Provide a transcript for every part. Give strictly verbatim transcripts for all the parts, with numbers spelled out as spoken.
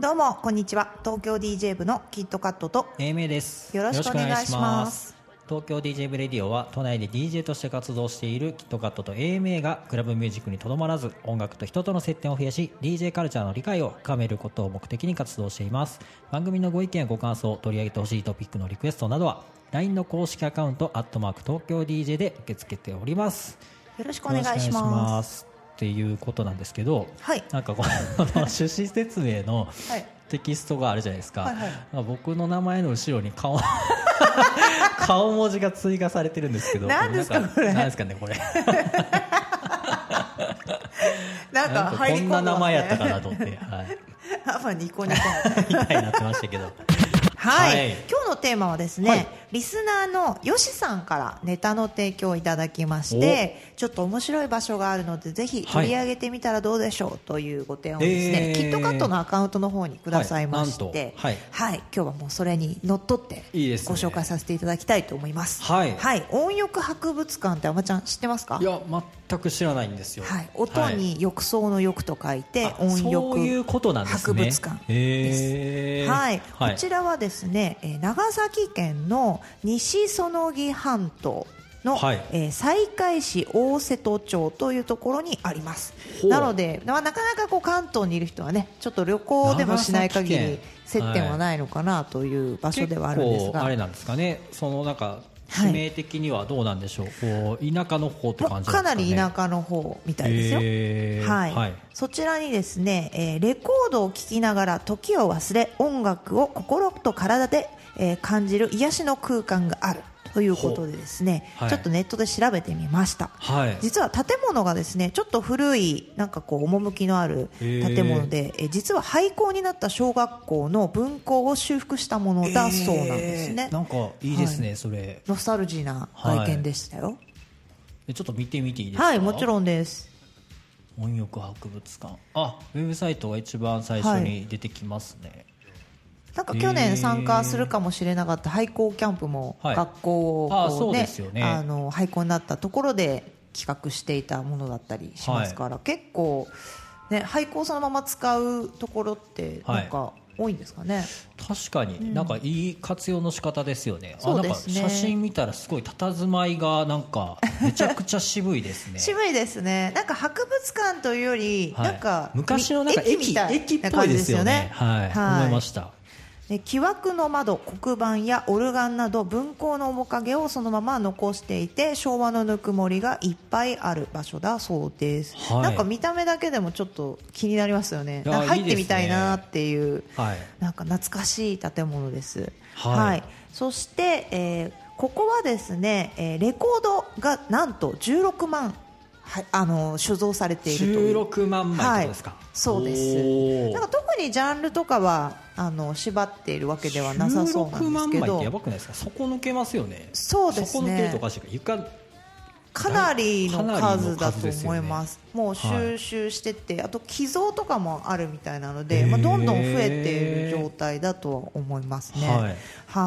どうもこんにちは。東京 ディージェー 部のキットカットとエイメイです。よろしくお願いします。東京 ディージェー 部レディオは都内で ディージェー として活動しているキットカットと エーエムエー がクラブミュージックにとどまらず音楽と人との接点を増やし ディージェー カルチャーの理解を深めることを目的に活動しています。番組のご意見ご感想取り上げてほしいトピックのリクエストなどは ライン の公式アカウントアットマーク東京 ディージェー で受け付けております。よろしくお願いします。っていうことなんですけど、はい、なんかこの趣旨説明のテキストがあるじゃないですか、はいはいはい、僕の名前の後ろに顔顔文字が追加されてるんですけど、何ですかこれ、何ですかねこれなんか入り込んだね、こんな名前やったかなと思って、はい、あまニコニコみたいになってましたけどはい、はい、今日のテーマはですね、はい、リスナーのよしさんからネタの提供をいただきまして、ちょっと面白い場所があるのでぜひ取り上げてみたらどうでしょうというご提案をですね、はいえー、キットカットのアカウントの方にくださいまして、はいはいはい、今日はもうそれにのっとってご紹介させていただきたいと思います。はい、はい、音浴博物館ってあまちゃん知ってますか？いや全く知らないんですよ。はい、音に浴槽の浴と書いて、はい、音浴博物館です。えーはい、こちらはですねですね、長崎県の西園木半島の、はいえー、西海市大瀬戸町というところにあります。なので、まあ、なかなかこう関東にいる人はねちょっと旅行でもしない限り接点はないのかなという場所ではあるんですが、はい、あれなんですかね、そのなんか地名的にはどうなんでしょう、はい、こう田舎の方って感じですかね。かなり田舎の方みたいですよ。えーはいはい、そちらにですね、えー、レコードを聴きながら時を忘れ音楽を心と体で、えー、感じる癒しの空間があるということでですね、はい、ちょっとネットで調べてみました。はい、実は建物がですねちょっと古いなんかこう趣のある建物で、えー、実は廃校になった小学校の分校を修復したものだそうなんですね。えー、なんかいいですね、はい、それノスタルジーな外見でしたよ。はい、ちょっと見てみていいですか？はいもちろんです。音浴博物館、あウェブサイトが一番最初に出てきますね。はい、なんか去年参加するかもしれなかった廃校キャンプも学校をねあの廃校になったところで企画していたものだったりしますから、はい、結構、ね、廃校そのまま使うところってなんか多いんですかね。はい、確かになんかいい活用の仕方ですよね。うん、あなんか写真見たらすごい佇まいがなんかめちゃくちゃ渋いですね渋いですね。なんか博物館というよりなんか、はい、昔のなんか 駅, 駅みたい駅っぽいですよね。はいはい、思いました。木枠の窓、黒板やオルガンなど文庫の面影をそのまま残していて昭和のぬくもりがいっぱいある場所だそうです。はい、なんか見た目だけでもちょっと気になりますよね。なんか入ってみたいなっていういいですね。はい、なんか懐かしい建物です。はいはい、そして、えー、ここはですね、えー、レコードがなんとじゅうろくまんはい、あの所蔵されているというじゅうろくまんまいですか？はい、そうです。なんか特にジャンルとかはあの縛っているわけではなさそうなんですけど、じゅうろくまん枚ってやばくないですか？底抜けますよね。そうですね、底抜けるとおかしいか床かなりの数だと思います。もう収集してて、はい、あと寄贈とかもあるみたいなので、まあ、どんどん増えている状態だとは思いますね。はい、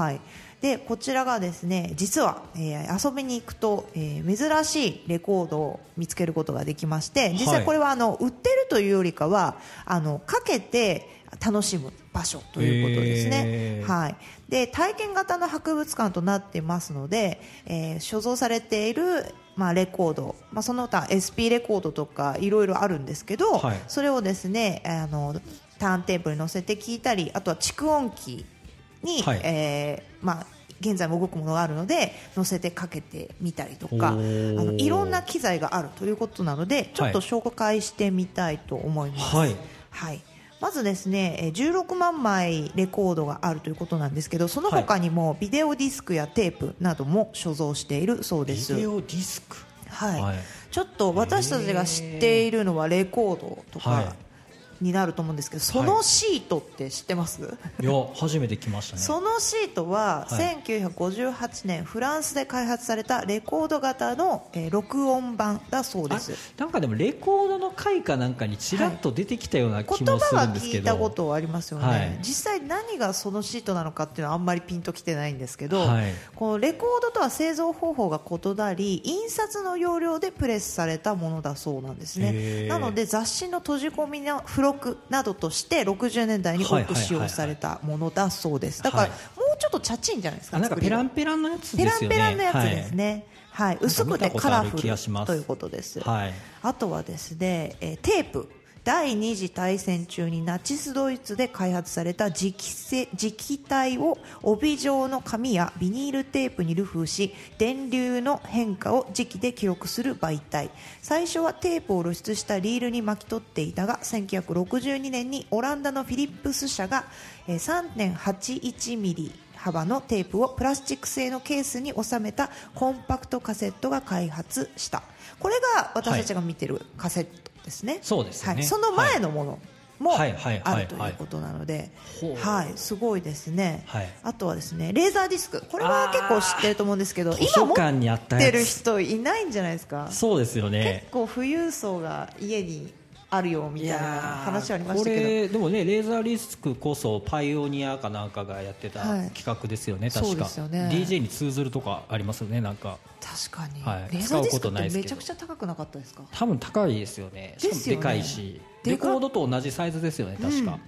はいでこちらがですね実は、えー、遊びに行くと、えー、珍しいレコードを見つけることができまして実際これはあの売ってるというよりかはあのかけて楽しむ場所ということですね。はい、で体験型の博物館となっていますので、えー、所蔵されている、まあ、レコード、まあ、その他 エスピー レコードとかいろいろあるんですけど、はい、それをですねあのターンテーブルに載せて聴いたりあとは蓄音機に、はいえーまあ、現在も動くものがあるので乗せてかけてみたりとかあのいろんな機材があるということなのでちょっと紹介してみたいと思います。はいはい、まずですねじゅうろくまんまいレコードがあるということなんですけどその他にもビデオディスクやテープなども所蔵しているそうです。ビデオディスク、はいはい、ちょっと私たちが知っているのはレコードとか、はいになると思うんですけど、そのシートって知ってます？はい、いや初めて来ましたね。そのシートはせんきゅうひゃくごじゅうはちねんフランスで開発されたレコード型の録音版だそうです。なんかでもレコードの回かなんかにちらっと出てきたような気もするんですけど、はい、言葉は聞いたことはありますよね、はい、実際何がそのシートなのかっていうのはあんまりピンときてないんですけど、はい、このレコードとは製造方法が異なり印刷の容量でプレスされたものだそうなんですね。なので雑誌の閉じ込みの付録などとしてろくじゅうねんだいに多く使用されたものだそうです。だからもうちょっとチャチンじゃないですか。なんかペランペランのやつですよね。ペランペランのやつですね、はいはい、薄くてカラフル と, ということです、はい、あとはですね、えー、テープ、第二次大戦中にナチスドイツで開発された磁気体を帯状の紙やビニールテープに流布し、電流の変化を磁気で記録する媒体。最初はテープを露出したリールに巻き取っていたが、せんきゅうひゃくろくじゅうにねんにオランダのフィリップス社が さんてんはちいちミリ幅のテープをプラスチック製のケースに収めたコンパクトカセットが開発した。これが私たちが見てるカセットですね。そうですね、はい、その前のものもあるということなので、はい、すごいですね、はい、あとはですねレーザーディスク、これは結構知ってると思うんですけど今持ってる人いないんじゃないですか。そうですよね、結構富裕層が家にあるよみたいな話ありましたけど、これでもねレーザーリスクこそパイオニアかなんかがやってた企画ですよね、はい、確かよね。 ディージェー に通ずるとかありますよね。なんか確かに、はい、レーザーリスクってめちゃくちゃ高くなかったですか。多分高いですよね。しかもでかいし、かレコードと同じサイズですよね確か、うん、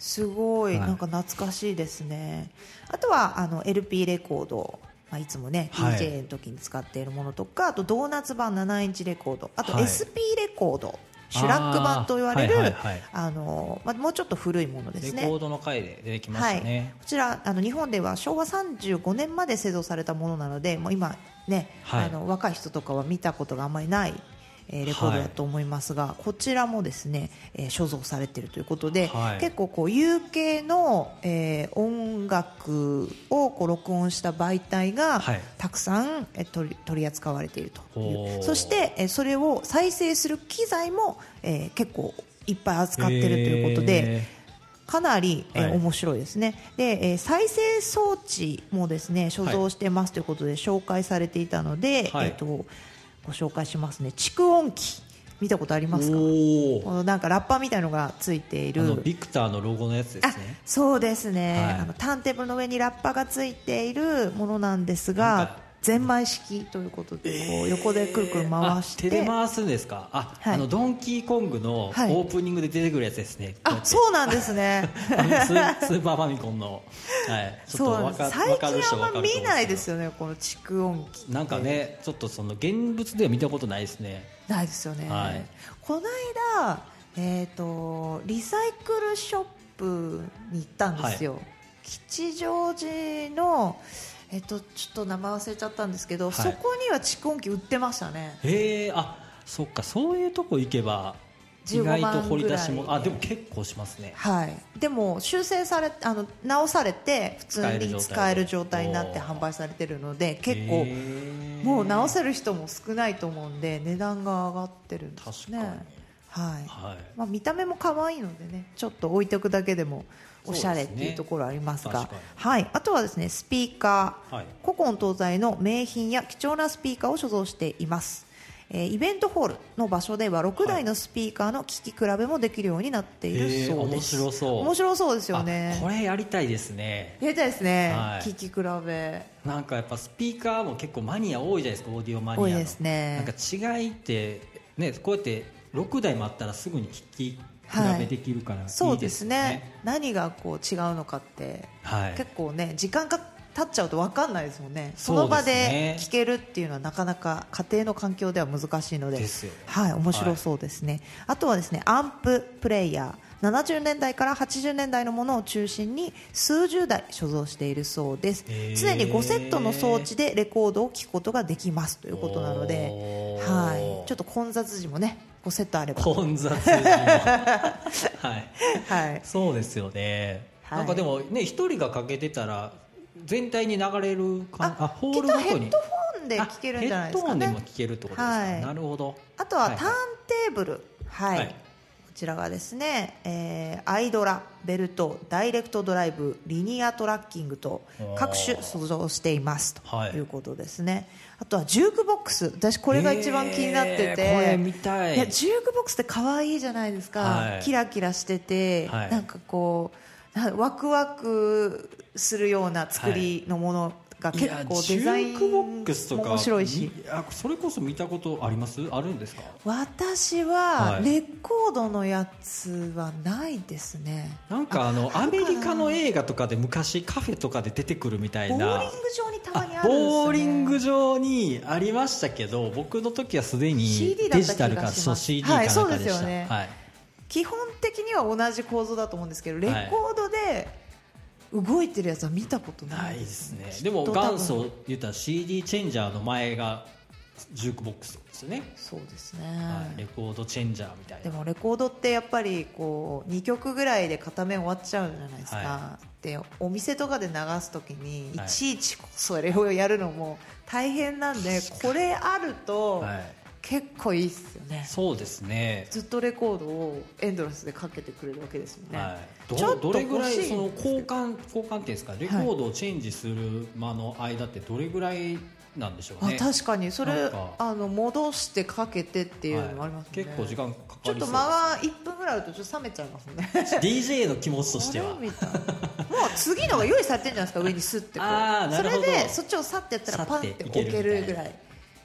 すごいなんか懐かしいですね、はい、あとはあの エルピー レコード、まあ、いつもね ディージェー の時に使っているものとか、はい、あとドーナツ版ななインチレコード、あと エスピー レコード、はい、シュラック版と言われる、はいはいはい、あのまあ、もうちょっと古いものですね。レコードの回で出てきましたね、はい、こちらあの日本ではしょうわさんじゅうごねんまで製造されたものなので、もう今、ね、はい、あの若い人とかは見たことがあまりない、えー、レコードだと思いますが、はい、こちらもですね、えー、所蔵されているということで、はい、結構こう有形の、えー、音楽をこう録音した媒体がたくさん、えー、取り、取り扱われているという。そして、えー、それを再生する機材も、えー、結構いっぱい扱っているということで、かなり、えーはい、面白いですね。で、えー、再生装置もですね所蔵してますということで紹介されていたので、はい、えーとご紹介しますね。蓄音機見たことありますか。おこのなんかラッパーみたいのがついている、あのビクターのロゴのやつですね。あ、そうですね、はい、あのターンテーブルの上にラッパーがついているものなんですが、ゼンマイ式ということで、こう横でくるくる回して、えー、手で回すんですか。あ、はい、あのドンキーコングのオープニングで出てくるやつですね、はい、あ、そうなんですねスーパーファミコンの、はい、ちょっと分か、最近あんま見ないですよねこの蓄音機。なんかねちょっとその現物では見たことないですね。ないですよね、はい、この間、えー、とリサイクルショップに行ったんですよ、はい、吉祥寺のえっと、ちょっと名前忘れちゃったんですけど、はい、そこには蓄音機売ってましたね。へー、あ、そっか、そういうとこ行けば意外と掘り出しも、あ、でも結構しますね、はい、でも修正され、あの直されて普通に使える状態になって販売されてるので、結構もう直せる人も少ないと思うんで値段が上がってるんですね。確かに、はいはい、まあ、見た目も可愛いのでね、ちょっと置いておくだけでもおしゃれっていうところありますが、はい、あとはですねスピーカー、はい、古今東西の名品や貴重なスピーカーを所蔵しています。えー、イベントホールの場所ではろくだいのスピーカーの聴き比べもできるようになっているそうです、はい、面白そう。面白そうですよね。これやりたいですね。やりたいですね、はい、聴き比べ。なんかやっぱスピーカーも結構マニア多いじゃないですか、オーディオマニアの。多いですね。なんか違いって、ね、こうやってろくだいもあったらすぐに聴き比べできるから、はい、そうですね、いいですね。何がこう違うのかって、はい、結構ね時間が経っちゃうと分かんないですもんね。その場で聞けるっていうのはなかなか家庭の環境では難しいので、ですよね、はい、面白そうですね、はい、あとはですねアンププレイヤー、ななじゅうねんだいからはちじゅうねんだいのものを中心に数十台所蔵しているそうです。常にごセットの装置でレコードを聴くことができますということなので、はい、ちょっと混雑時もねごセットあれば混雑時もはい、はい、そうですよね、はい、なんかでもねひとりがかけてたら全体に流れるか、あ、ホールごとにヘッドホンで聴けるんじゃないですかね。ヘッドホンでも聴けるってことですか、はい、なるほど。あとはターンテーブル、はい、はい、こちらがですね、えー、アイドラ、ベルト、ダイレクトドライブ、リニアトラッキングと各種創造していますということですね、はい、あとはジュークボックス、私これが一番気になってて、えー、これ見たい。いやジュークボックスって可愛いじゃないですか、はい、キラキラしてて、はい、なんかこうワクワクするような作りのもの、はい、結構デザインも面白いし、それこそ見たことあります？あるんですか？私はレコードのやつはないですね。なんかあのアメリカの映画とかで昔カフェとかで出てくるみたいな、ボーリング場にたまにあるんですよね。ボーリング場にありましたけど、僕の時はすでにデジタルか シーディー かなんかでした。基本的には同じ構造だと思うんですけど、レコードで動いてるやつは見たことないですね。でも元祖言ったら シーディー チェンジャーの前がジュークボックスですよね。そうですね、はい、レコードチェンジャーみたいな。でもレコードってやっぱりこうにきょくぐらいで片面終わっちゃうじゃないですか、はい、でお店とかで流すときにいちいちそれをやるのも大変なんで、はい、これあると、はい、結構いいですよね。そうですね、ずっとレコードをエンドレスでかけてくれるわけですよね、はい、ど, どれぐらいその交換交換っていうんですか、レコードをチェンジする間の間ってどれぐらいなんでしょうね、はい、あ確かにそれかあの戻してかけてっていうのもありますね、はい、結構時間かかりそうです、ね、ちょっと間がいっぷんぐらいあるとちょっと冷めちゃいますねディージェー の気持ちとしてはみたいなもう次のが用意されてるんじゃないですか、上にスッてこう、あそれでそっちをさってやったらパンって置けるぐらい。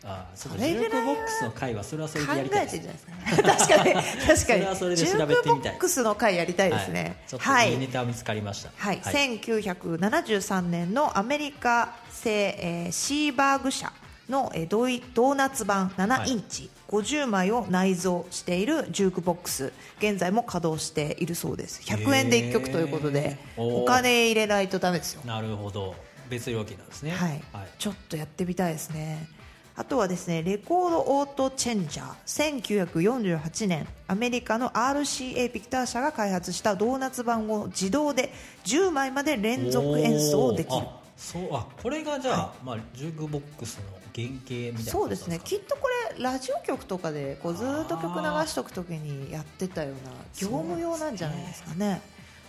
ああ、そのジュークボックスの回はそれはそれでやりたいですね。確かに確かにジュークボックスの回やりたいですね。はい、ちょっといいネタ見つかりました。はいはい、せんきゅうひゃくななじゅうさんねんのアメリカ製、えー、シーバーグ社の、えー、ド, イドーナツ版ななインチ、はい、ごじゅうまいを内蔵しているジュークボックス、現在も稼働しているそうです。ひゃくえんでいっきょくということで、お金入れないとダメですよ。なるほど、別料金なんですね。はいはい、ちょっとやってみたいですね。あとはですね、レコードオートチェンジャー、せんきゅうひゃくよんじゅうはちねんアメリカの アールシーエー ピクター社が開発したドーナツ版を自動でじゅうまいまで連続演奏できる。あそうあこれがじゃあ、はい、まあ、ジュークボックスの原型みたいな。そうですね、きっとこれラジオ局とかでこうずっと曲流しておくときにやってたような業務用なんじゃないですかね。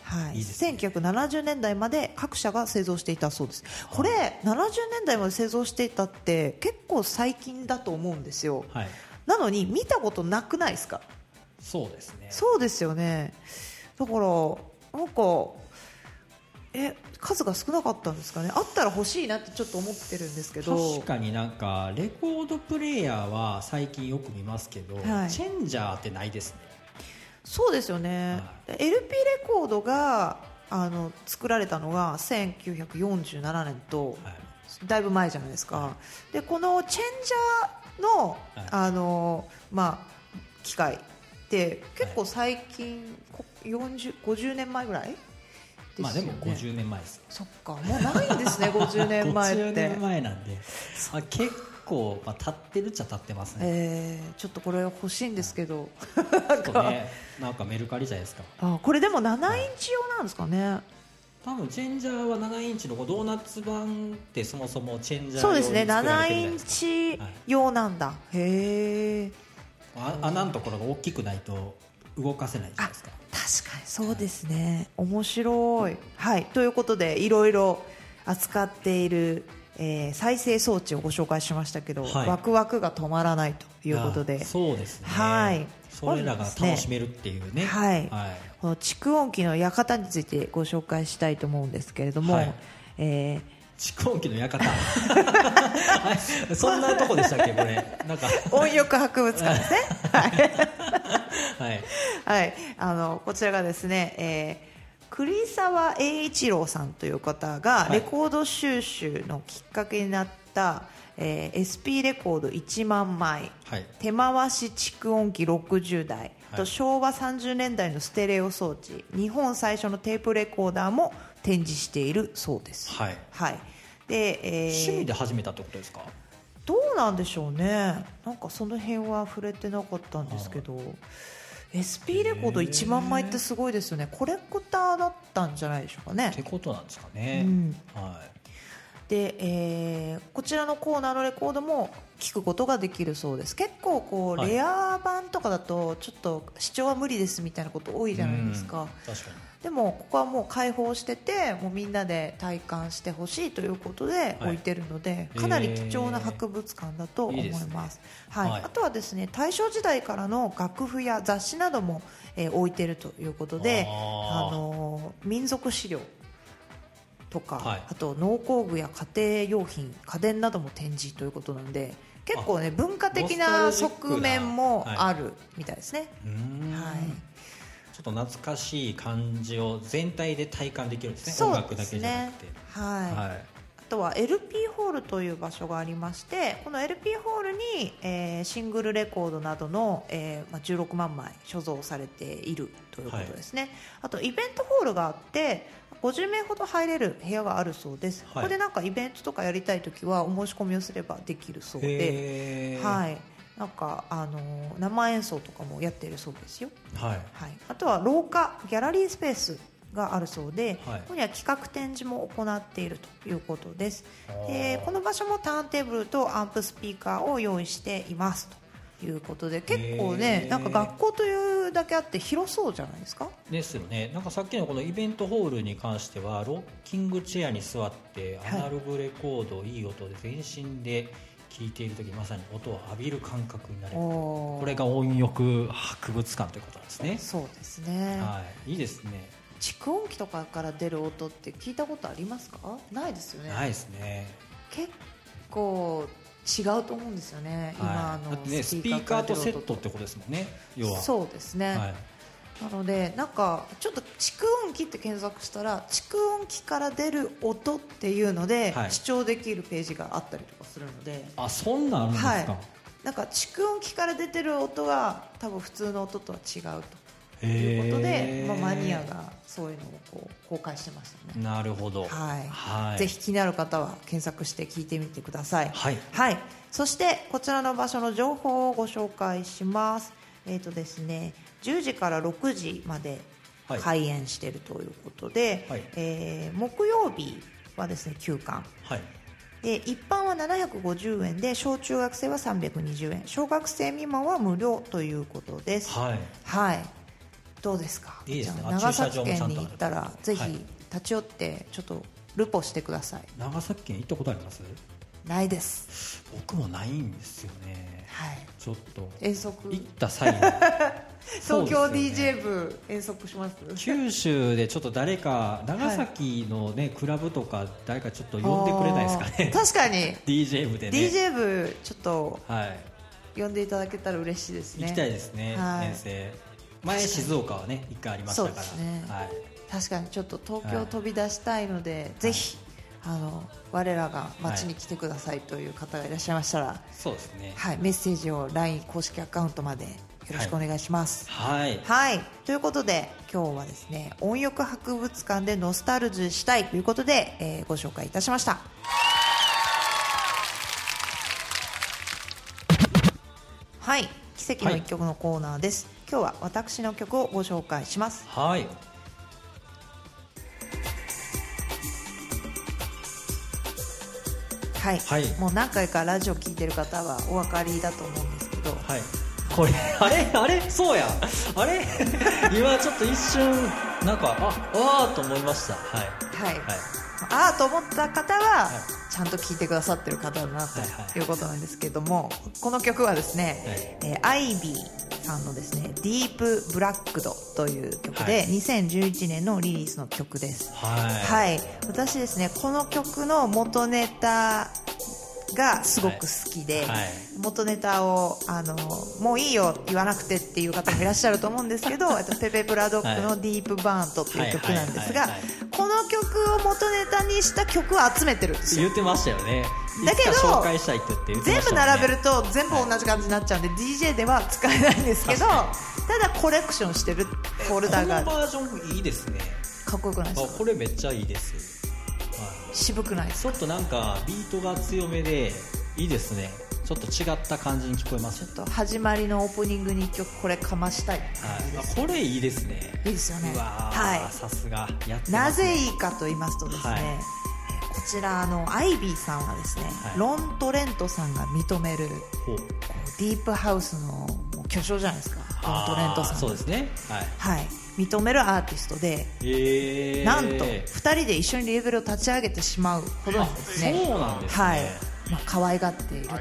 はい、いいですね。せんきゅうひゃくななじゅうねんだいまで各社が製造していたそうです。これ、はい、ななじゅうねんだいまで製造していたって結構最近だと思うんですよ、はい、なのに見たことなくないですか？そうですね、そうですよね。だからなんかえ数が少なかったんですかね。あったら欲しいなってちょっと思ってるんですけど、確かになんかレコードプレーヤーは最近よく見ますけど、はい、チェンジャーってないですね。そうですよね、はい、エルピー レコードがあの作られたのがせんきゅうひゃくよんじゅうななねんと、はい、だいぶ前じゃないですか、はい、でこのチェンジャー の,、はいあのまあ、機械って結構最近、はい、よんじゅう、ごじゅうねんまえぐらいですよね。まあでもごじゅうねんまえです。そっか、もうないんですねごじゅうねんまえってごじゅうねんまえなんで、あ結構結構、まあ、立ってるっちゃ立ってますね、えー、ちょっとこれ欲しいんですけどなんか、ね、なんかメルカリじゃないですか。あこれでもななインチ用なんですかね、はい、多分チェンジャーはななインチのドーナツ版ってそもそもチェンジャー用に作られてるじゃないですか。そうですね、ななインチ用なんだ、はい、へー、穴のところが大きくないと動かせないじゃないですか。確かにそうですね、はい、面白い、はい、ということでいろいろ扱っているえー、再生装置をご紹介しましたけど、はい、ワクワクが止まらないということで、そうですね、はい、それらが楽しめるっていうね、はいはい、この蓄音機の館についてご紹介したいと思うんですけれども、はい、えー蓄音機の館そんなとこでしたっけこれなんか音浴博物館ですねはいはい、はい、あのこちらがですね、えー栗沢栄一郎さんという方がレコード収集のきっかけになった、はい、えー、エスピー レコードいちまんまい、はい、手回し蓄音機ろくじゅうだいと、はい、昭和さんじゅうねんだいのステレオ装置、日本最初のテープレコーダーも展示しているそうです、はいはい、でえー、趣味で始めたってことですか？どうなんでしょうね、なんかその辺は触れてなかったんですけど、エスピー レコードいちまんまいってすごいですよね。コレクターだったんじゃないでしょうかね。ってことなんですかね、うん、はい、で、えー、こちらのコーナーのレコードも聞くことができるそうです。結構こうレア版とかだとちょっと視聴は無理ですみたいなこと多いじゃないですか。確かに。でもここはもう開放してて、もうみんなで体感してほしいということで置いてるので、はい、かなり貴重な博物館だと思います。あとはですね、大正時代からの楽譜や雑誌なども、えー、置いてるということで、あ、あのー、民族資料とか、はい、あと農工具や家庭用品、家電なども展示ということなんで、結構ね、文化的な側面もあるみたいですね。はい、ちょっと懐かしい感じを全体で体感できるんですね。そうですね、音楽だけじゃなくて、はいはい、あとは エルピー ホールという場所がありまして、この エルピー ホールに、えー、シングルレコードなどの、えーまあ、じゅうろくまんまい所蔵されているということですね、はい、あとイベントホールがあってごじゅうめいほど入れる部屋があるそうです、はい、ここでなんかイベントとかやりたいときはお申し込みをすればできるそうで、はい、なんかあのー、生演奏とかもやっているそうですよ、はいはい、あとは廊下、ギャラリースペースがあるそうで、はい、ここには企画展示も行っているということです。で、この場所もターンテーブルとアンプスピーカーを用意していますということで、結構ね、なんか学校というだけあって広そうじゃないですか。ですよね。なんかさっきのこのイベントホールに関しては、ロッキングチェアに座ってアナログレコード、はい、いい音で全身で聴いているとき、まさに音を浴びる感覚になれる。これが音浴博物館ということなんですね。そうですね、はい、いいですね。蓄音機とかから出る音って聞いたことありますか？ないですよね。ないですね。結構違うと思うんですよね、はい、今のスピーカーとセットってことですもんね、要は。そうですね、はい、なのでなんかちょっと蓄音機って検索したら、蓄音機から出る音っていうので、はい、視聴できるページがあったりとかするので。あ、そんなんあるんですか、はい、なんか蓄音機から出てる音が多分普通の音とは違うということで、まあ、マニアがそういうのをこう公開してましたね。なるほど、はいはい、ぜひ気になる方は検索して聞いてみてください、はいはい、そしてこちらの場所の情報をご紹介します。えーとですね、じゅうじからろくじまで開園しているということで、はいはい、えー、木曜日はですね休館、はい、で一般はななひゃくごじゅうえんで、小中学生はさんびゃくにじゅうえん、小学生未満は無料ということです、はいはい、どうですか？いいですね。じゃあ長崎県に行ったらぜひ立ち寄ってちょっとルポしてください。長崎県行ったことあります？ないです。僕もないんですよね、はい、ちょっと遠足行った際に東京 ディージェー 部遠足します。九州でちょっと誰か長崎の、ね、はい、クラブとか誰かちょっと呼んでくれないですかね。確かにディージェー 部でね、 ディージェー 部ちょっと呼んでいただけたら嬉しいですね。行きたいですね、はい、遠征。前静岡はね一回ありましたから。そうですね、はい、確かにちょっと東京飛び出したいので、はい、ぜひあの我らが街に来てくださいという方がいらっしゃいましたら、はい、そうですね、はい、メッセージを ライン 公式アカウントまでよろしくお願いします、はいはいはい、ということで今日はですね、音浴博物館でノスタルジーしたいということで、えー、ご紹介いたしました。はい、奇跡の一曲のコーナーです、はい、今日は私の曲をご紹介します。はい、はいはい、もう何回かラジオ聞いてる方はお分かりだと思うんですけど、はい、これあれあれそうやあれ今ちょっと一瞬なんかああと思いました。はいはい、はい、ああと思った方はちゃんと聞いてくださってる方だなということなんですけども、はいはい、この曲はですね、はい、えー、アイビーさんのですねディープブラックドという曲で、はい、にせんじゅういちねんのリリースの曲です、はいはい、私ですねこの曲の元ネタがすごく好きで、はいはい、元ネタをあのもういいよ言わなくてっていう方もいらっしゃると思うんですけどペペプラドックのディープバーントっていう曲なんですが、この曲を元ネタにした曲を集めてるんですよ。言ってましたよね。だけど紹介したいって言って言ってましたもんね。全部並べると全部同じ感じになっちゃうんで、はい、ディージェー では使えないんですけど、ただコレクションしてるフォルダがある。このバージョンいいですね。かっこよくないですか？これめっちゃいいです。渋くないですか？ちょっとなんかビートが強めでいいですね。ちょっと違った感じに聞こえます。ちょっと始まりのオープニングにいっきょくこれかましたい、ね、はい、これいいですね。いいですよね。うわ、はい、さすがやってますね。なぜいいかと言いますとですね、はい、こちらあのアイビーさんはですね、はい、ロン・トレントさんが認めるディープハウスの巨匠じゃないですか。ロン・トレントさん、そうですね、はいはい、認めるアーティストで、えー、なんとふたりで一緒にレーベルを立ち上げてしまうほどなんですね。そうなんですね、はい、まあ、可愛がっているという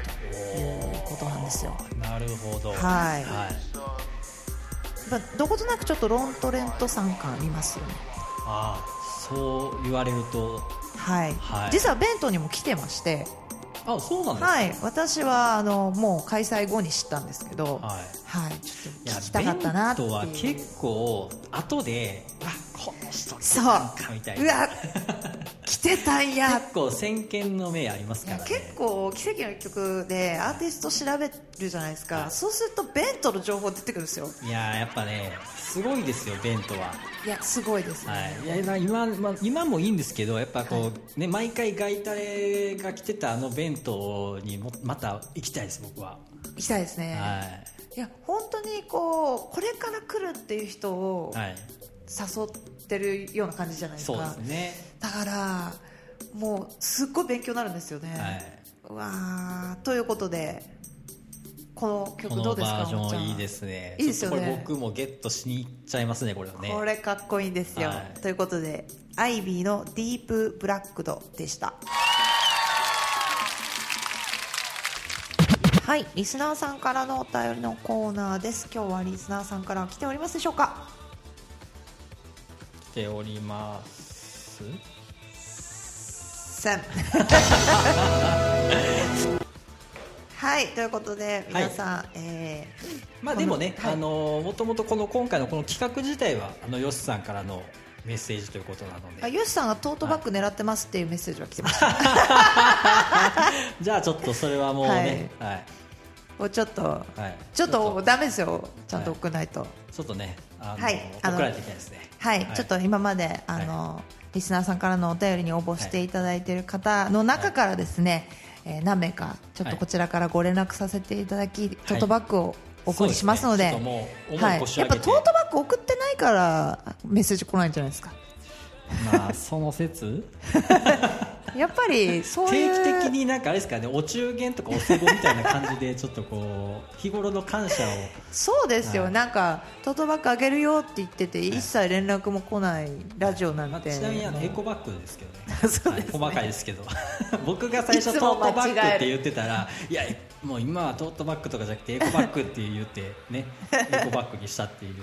ことなんですよ。なるほど、はいはい、まあ、どことなくちょっとロン・トレントさん感ありますよね。あ、そう言われると、はいはい、実はベントにも来てまして。あ、そうなんですか、はい、私はあのもう開催後に知ったんですけど、はいはい、ちょっと聞きたかったなっていう。ベントは結構後で、あ、この人なんかみたいな、うわ来てたんや、結構先見の明ありますからね。結構奇跡の一曲でアーティスト調べるじゃないですか、はい、そうするとベントの情報出てくるんですよ。いや、やっぱねすごいですよ、ベントは。いや、すごいですね、はい、いや 今,、まあ、今もいいんですけど、やっぱこう、はいね、毎回ガイタレが来てたあのベントにもまた行きたいです。僕は行きたいですね、はいいや本当にこうこれから来るっていう人を誘ってるような感じじゃないですか、はい、そうですね、だからもうすっごい勉強になるんですよね、はい、うわということでこの曲どうですか。このバージョンいいですね。いいですよね。これ僕もゲットしに行っちゃいますね、これはね。これかっこいいんですよ、はい、ということでアイビーのディープブラックドでした。はい、リスナーさんからのお便りのコーナーです。今日はリスナーさんから来ておりますでしょうか。来ておりますせんはいということで皆さん、はいえー、まあでもね、はい、あのもともとこの今回のこの企画自体はあのヨシさんからのメッセージということなので、ヨシさんがトートバッグ狙ってますっていうメッセージは来てました、はい、じゃあちょっとそれはもうね、はいはい、もうちょっと、はい、ちょっとダメですよ、ちゃんと送らないと、はい、ちょっとね、あの、はい、送られていきたいですね、はいはい、ちょっと今まであの、はい、リスナーさんからのお便りに応募していただいている方の中からですね、はいえー、何名かちょっとこちらからご連絡させていただき、はい、トートバッグをお送りしますので、やっぱトートバッグ送ってないからメッセージ来ないんじゃないですか。まあその説やっぱりそういう定期的になんかあれですかね、お中元とかお歳暮みたいな感じでちょっとこう日頃の感謝をそうですよ、はい、なんかトートバッグあげるよって言ってて一切連絡も来ないラジオなんて、はいまあ、ちなみにエコバッグですけど ね, そうですね、はい、細かいですけど僕が最初トートバッグって言ってたらいやもう今はトートバッグとかじゃなくてエコバッグって言ってねエコバッグにしたっていう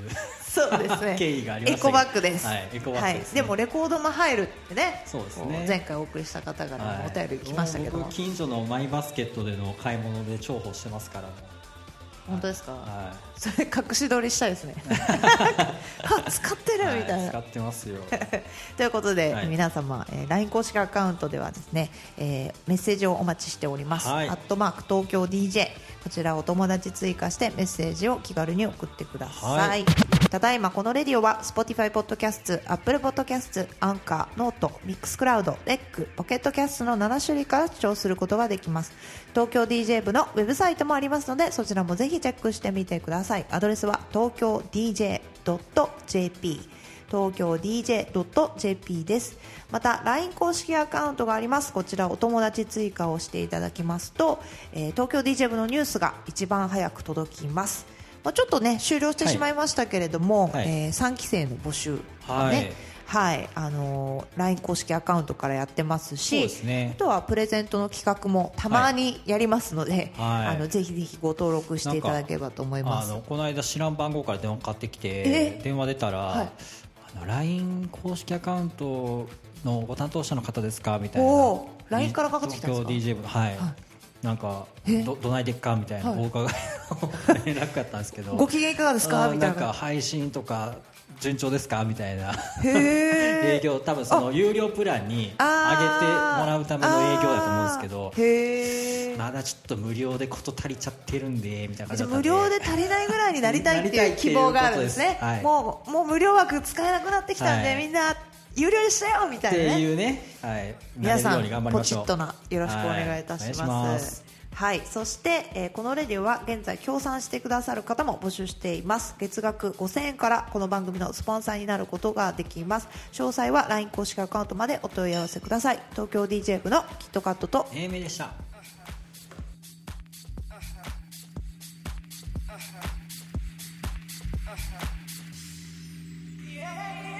そうですね経緯がありました。エコバッグです、はいエコバッグですねはい、でもレコードも入るってね、そうですね前回お送りした方からもお便り来ましたけど、はい、僕近所のマイバスケットでの買い物で重宝してますから、ね、本当ですか、はい、それ隠し撮りしたいですねあ使ってるみたいな、はい、使ってますよということで、はい、皆様、えー、ライン 公式アカウントではですね、えー、メッセージをお待ちしております、はい、アットマーク東京 ディージェー こちらを友達追加してメッセージを気軽に送ってください、はい、ただいまこのレディオは Spotify Podcast、Apple Podcast、Anchor、Note、Mixcloud、レック、Pocket Cast のななしゅるいから視聴することができます。東京 ディージェー 部のウェブサイトもありますのでそちらもぜひチェックしてみてください。アドレスは東京 ディージェードットジェーピー 東京 ディージェードットジェーピー です。また ライン 公式アカウントがあります。こちらお友達追加をしていただきますと、えー、東京 ディージェー 部のニュースが一番早く届きます。まあ、ちょっとね終了してしまいましたけれども、はいえー、さんき生の募集ね、はいはいあのー、ライン 公式アカウントからやってますし、そうですね、あとはプレゼントの企画もたまにやりますので、はいはい、あのぜひぜひご登録していただければと思います。あのこの間知らん番号から電話かかってきて電話出たら、はい、あの ライン 公式アカウントのご担当者の方ですかみたいな ライン からかかってきたんですか。東京 ディージェー 部はい、はいなんか ど, どないでっかみたいなお伺いの連絡だったんですけどご機嫌いかがですかみたい な, なんか配信とか順調ですかみたいな営業多分その有料プランに上げてもらうための営業だと思うんですけどへまだちょっと無料でこと足りちゃってるんでみたいな感じだったんで無料で足りないぐらいになりたいっていう希望があるんですねです、はい、も, うもう無料枠使えなくなってきたんで、はい、みんな有料にしたよみたいなね。っていうね、はい、皆さんポチッとなよろしくお願いいたします。はい、はい。そして、えー、このレディオは現在協賛してくださる方も募集しています。月額ごせんえんからこの番組のスポンサーになることができます。詳細は ライン 公式アカウントまでお問い合わせください。東京 ディージェー 部のキットカットと英明でした。Yeah.